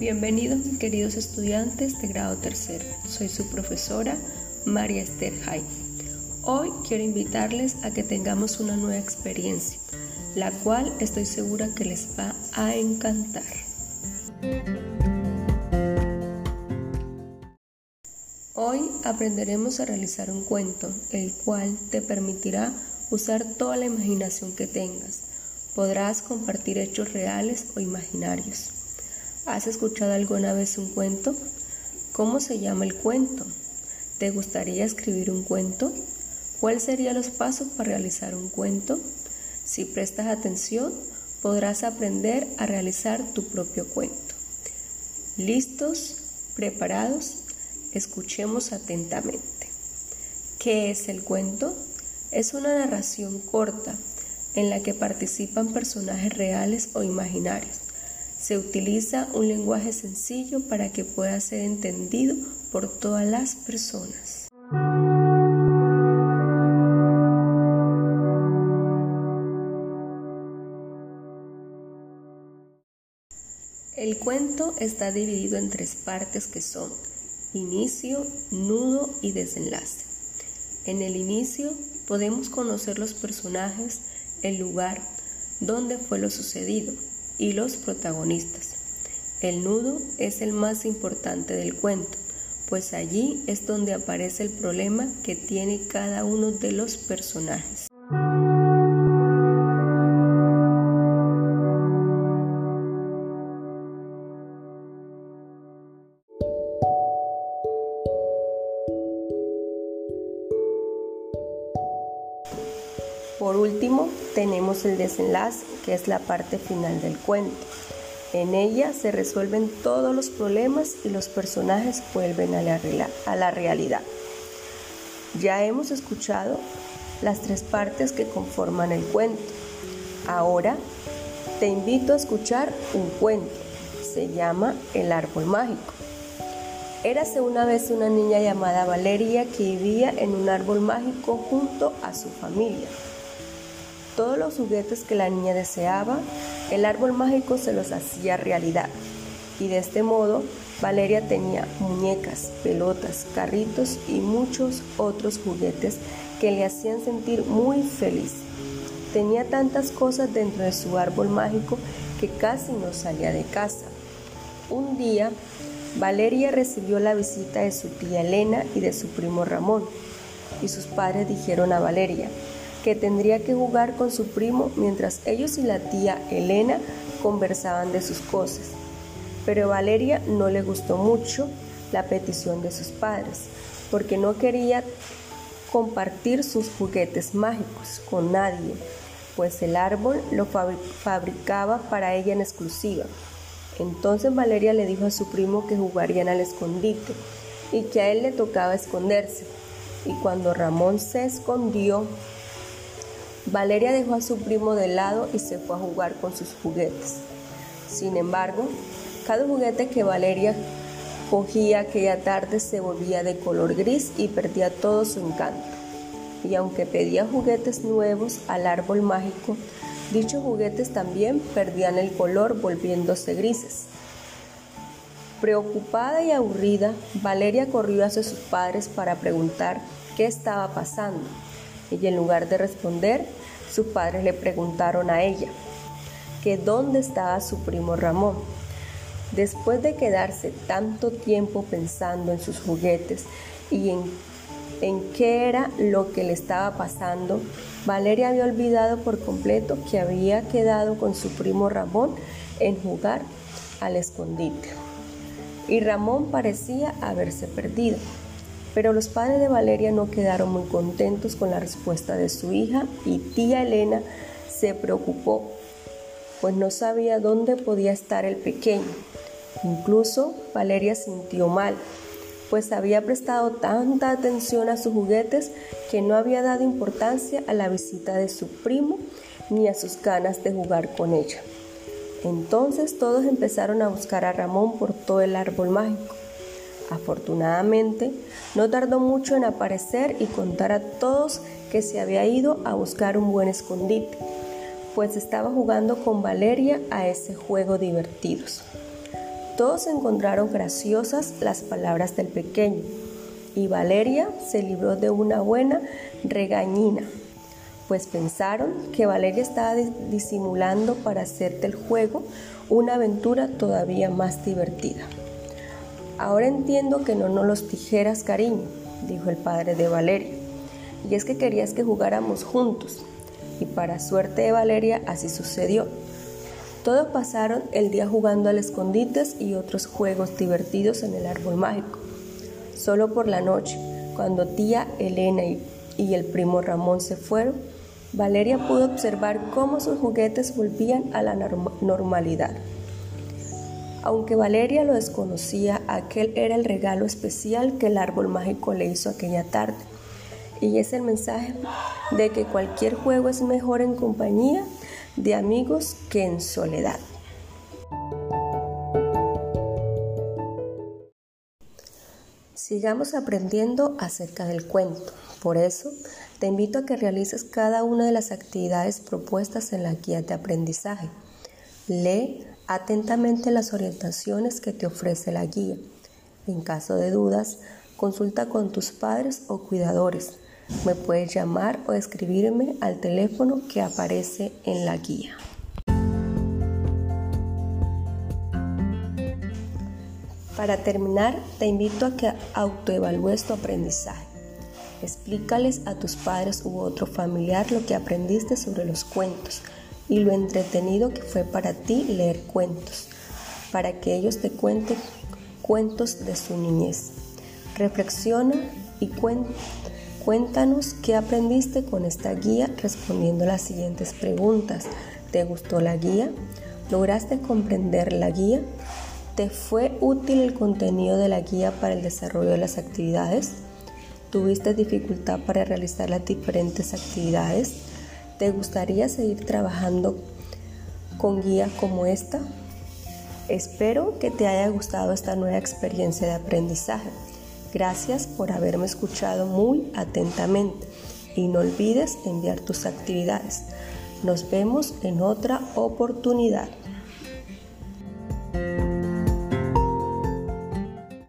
Bienvenidos mis queridos estudiantes de grado tercero, soy su profesora María Esther Jaime. Hoy quiero invitarles a que tengamos una nueva experiencia, la cual estoy segura que les va a encantar. Hoy aprenderemos a realizar un cuento, el cual te permitirá usar toda la imaginación que tengas. Podrás compartir hechos reales o imaginarios. ¿Has escuchado alguna vez un cuento? ¿Cómo se llama el cuento? ¿Te gustaría escribir un cuento? ¿Cuáles serían los pasos para realizar un cuento? Si prestas atención, podrás aprender a realizar tu propio cuento. ¿Listos? ¿Preparados? Escuchemos atentamente. ¿Qué es el cuento? Es una narración corta en la que participan personajes reales o imaginarios. Se utiliza un lenguaje sencillo para que pueda ser entendido por todas las personas. El cuento está dividido en tres partes que son inicio, nudo y desenlace. En el inicio podemos conocer los personajes, el lugar, donde fue lo sucedido y los protagonistas. El nudo es el más importante del cuento, pues allí es donde aparece el problema que tiene cada uno de los personajes. Por último, tenemos el desenlace, que es la parte final del cuento. En ella se resuelven todos los problemas y los personajes vuelven a la realidad. Ya hemos escuchado las tres partes que conforman el cuento. Ahora te invito a escuchar un cuento. Se llama El árbol mágico. Érase una vez una niña llamada Valeria que vivía en un árbol mágico junto a su familia. Todos los juguetes que la niña deseaba, el árbol mágico se los hacía realidad. Y de este modo, Valeria tenía muñecas, pelotas, carritos y muchos otros juguetes que le hacían sentir muy feliz. Tenía tantas cosas dentro de su árbol mágico que casi no salía de casa. Un día, Valeria recibió la visita de su tía Elena y de su primo Ramón, y sus padres dijeron a Valeria que tendría que jugar con su primo mientras ellos y la tía Elena conversaban de sus cosas. Pero a Valeria no le gustó mucho la petición de sus padres, porque no quería compartir sus juguetes mágicos con nadie, pues el árbol lo fabricaba para ella en exclusiva. Entonces Valeria le dijo a su primo que jugarían al escondite y que a él le tocaba esconderse. Y cuando Ramón se escondió, Valeria dejó a su primo de lado y se fue a jugar con sus juguetes. Sin embargo, cada juguete que Valeria cogía aquella tarde se volvía de color gris y perdía todo su encanto. Y aunque pedía juguetes nuevos al árbol mágico, dichos juguetes también perdían el color volviéndose grises. Preocupada y aburrida, Valeria corrió hacia sus padres para preguntar qué estaba pasando. Y en lugar de responder, sus padres le preguntaron a ella que dónde estaba su primo Ramón. Después de quedarse tanto tiempo pensando en sus juguetes y en qué era lo que le estaba pasando, Valeria había olvidado por completo que había quedado con su primo Ramón en jugar al escondite. Y Ramón parecía haberse perdido. Pero los padres de Valeria no quedaron muy contentos con la respuesta de su hija y tía Elena se preocupó, pues no sabía dónde podía estar el pequeño. Incluso Valeria sintió mal, pues había prestado tanta atención a sus juguetes que no había dado importancia a la visita de su primo ni a sus ganas de jugar con ella. Entonces todos empezaron a buscar a Ramón por todo el árbol mágico. Afortunadamente, no tardó mucho en aparecer y contar a todos que se había ido a buscar un buen escondite, pues estaba jugando con Valeria a ese juego divertidos. Todos encontraron graciosas las palabras del pequeño y Valeria se libró de una buena regañina, pues pensaron que Valeria estaba disimulando para hacer del juego una aventura todavía más divertida. Ahora entiendo que no nos los dijeras, cariño, dijo el padre de Valeria, y es que querías que jugáramos juntos, y para suerte de Valeria así sucedió. Todos pasaron el día jugando al escondites y otros juegos divertidos en el árbol mágico. Solo por la noche, cuando tía Elena y el primo Ramón se fueron, Valeria pudo observar cómo sus juguetes volvían a la normalidad. Aunque Valeria lo desconocía, aquel era el regalo especial que el árbol mágico le hizo aquella tarde. Y es el mensaje de que cualquier juego es mejor en compañía de amigos que en soledad. Sigamos aprendiendo acerca del cuento. Por eso, te invito a que realices cada una de las actividades propuestas en la guía de aprendizaje. Lee atentamente las orientaciones que te ofrece la guía. En caso de dudas, consulta con tus padres o cuidadores. Me puedes llamar o escribirme al teléfono que aparece en la guía. Para terminar, te invito a que autoevalúes tu aprendizaje. Explícales a tus padres u otro familiar lo que aprendiste sobre los cuentos y lo entretenido que fue para ti leer cuentos, para que ellos te cuenten cuentos de su niñez. Reflexiona y cuéntanos qué aprendiste con esta guía respondiendo las siguientes preguntas. ¿Te gustó la guía? ¿Lograste comprender la guía? ¿Te fue útil el contenido de la guía para el desarrollo de las actividades? ¿Tuviste dificultad para realizar las diferentes actividades? ¿Te gustaría seguir trabajando con guías como esta? Espero que te haya gustado esta nueva experiencia de aprendizaje. Gracias por haberme escuchado muy atentamente y no olvides enviar tus actividades. Nos vemos en otra oportunidad.